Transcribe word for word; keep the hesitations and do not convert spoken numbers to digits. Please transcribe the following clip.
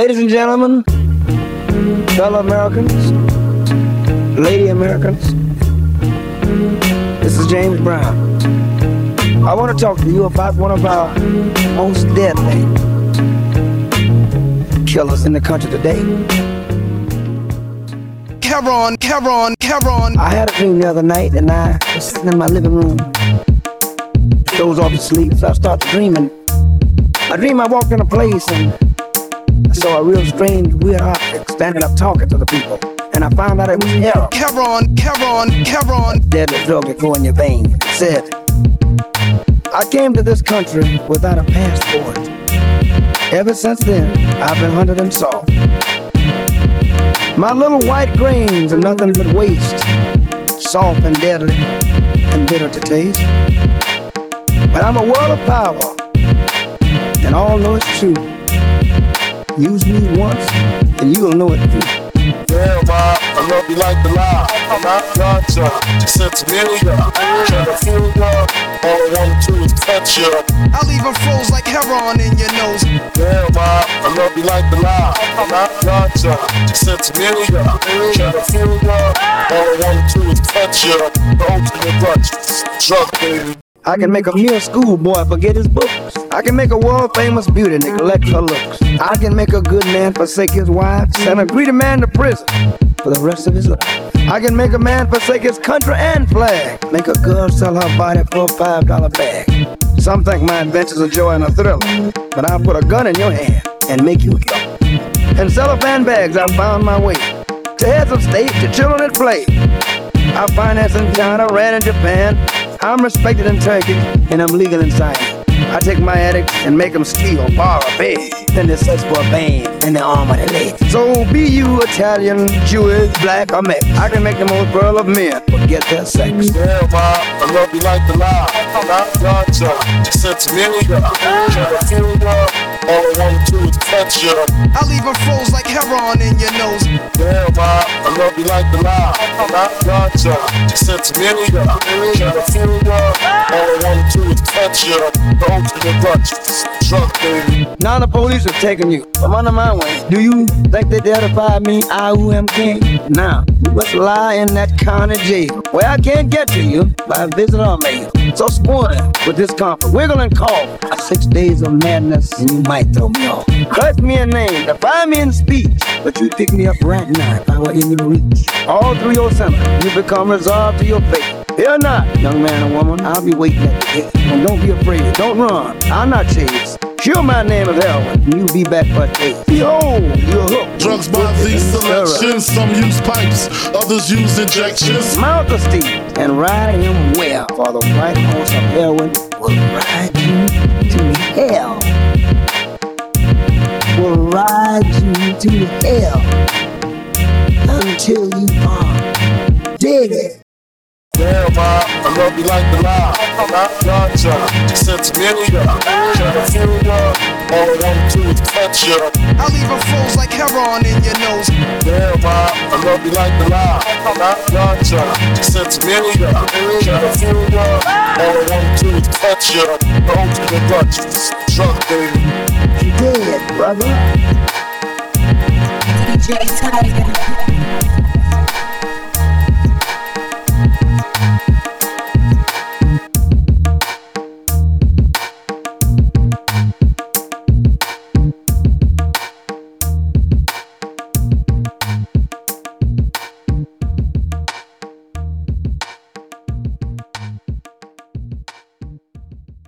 Ladies and gentlemen, fellow Americans, lady Americans, this is James Brown. I want to talk to you about one of our most deadly killers in the country today. Kevron, Kevron, Kevron. I had a dream the other night and I was sitting in my living room. Doze off to sleep, so I started dreaming. I dreamed I walked in a place and I saw a real strange, weird object standing up talking to the people. And I found out it was error. Kevron, Kevron, Kevron. Deadly drug that go in your vein. It said, I came to this country without a passport. Ever since then, I've been hunted and sought. My little white grains are nothing but waste, soft and deadly and bitter to taste. But I'm a world of power, and all know it's true. Use me once, and you'll know it too. Yeah, Bob, I love you like the lie. I'm not gotcha, just it's familiar. All I want to do is touch you. I leave a froze like Kevron in your nose. Yeah, Bob, I love you like the lie. I'm not gotcha, just it's familiar. All I want to do is touch you. Don't you rush, drug baby. I can make a mere schoolboy forget his books. I can make a world-famous beauty neglect her looks. I can make a good man forsake his wife and agree to man to prison for the rest of his life. I can make a man forsake his country and flag. Make a girl sell her body for a five dollar bag. Some think my adventure's a joy and a thriller, but I'll put a gun in your hand and make you a killer. In cellophane bags, I found my way to heads of state, to children at play. I finance in China, ran in Japan. I'm respected in Turkey, and I'm legal in Zion. I take my addicts and make them steal, borrow, beg. Then they search for a vein in the arm of the leg. So be you Italian, Jewish, black, or mixed. I can make the most virile of men forget their sex. Yeah, Bob, I love you like the lie. I'm not gotcha, just it's familiar. Can't feel love, all I want to do is touch you. I leave a froze like Kevron in your nose. Yeah, Bob, I love you like the lie. I'm not gotcha, just it's familiar. Can't feel love, all I want to do is touch you. Don't you rush, drug baby. Now the police have taken you from under my wing. Do you think they dare defy me? I who am king. Now you must lie in that county jail where I can't get to you by visit or mail. So spoil with discomfort, wiggle and cough. Six days of madness and you might throw me off. Cut me a name, defy me in speech, but you pick me up right now if I were in your reach. All through your summer, you become resolved to your fate. Fear not, young man and woman, I'll be waiting at the gate. And don't be afraid, don't run, I'll not chase. Sure, my name is Elwin, and you'll be back for a day. Behold, you're hooked. Drugs by these selections, some use pipes, others use injections. Mount the steed and ride him well, for the white horse of Elwin will ride you to hell. Will ride you to hell until you are dead. Yeah, Bob, I love you like the lie. I'm not gotcha, just it's familiar. Can't feel love, all I want to do is touch you. I leave a froze like Kevron in your nose. Yeah, Bob, I love you like the lie. I'm not gotcha, just it's familiar. Can't feel love, all I want to do is touch you. Don't you rush, drug baby. You dead, brother. D J Tiger.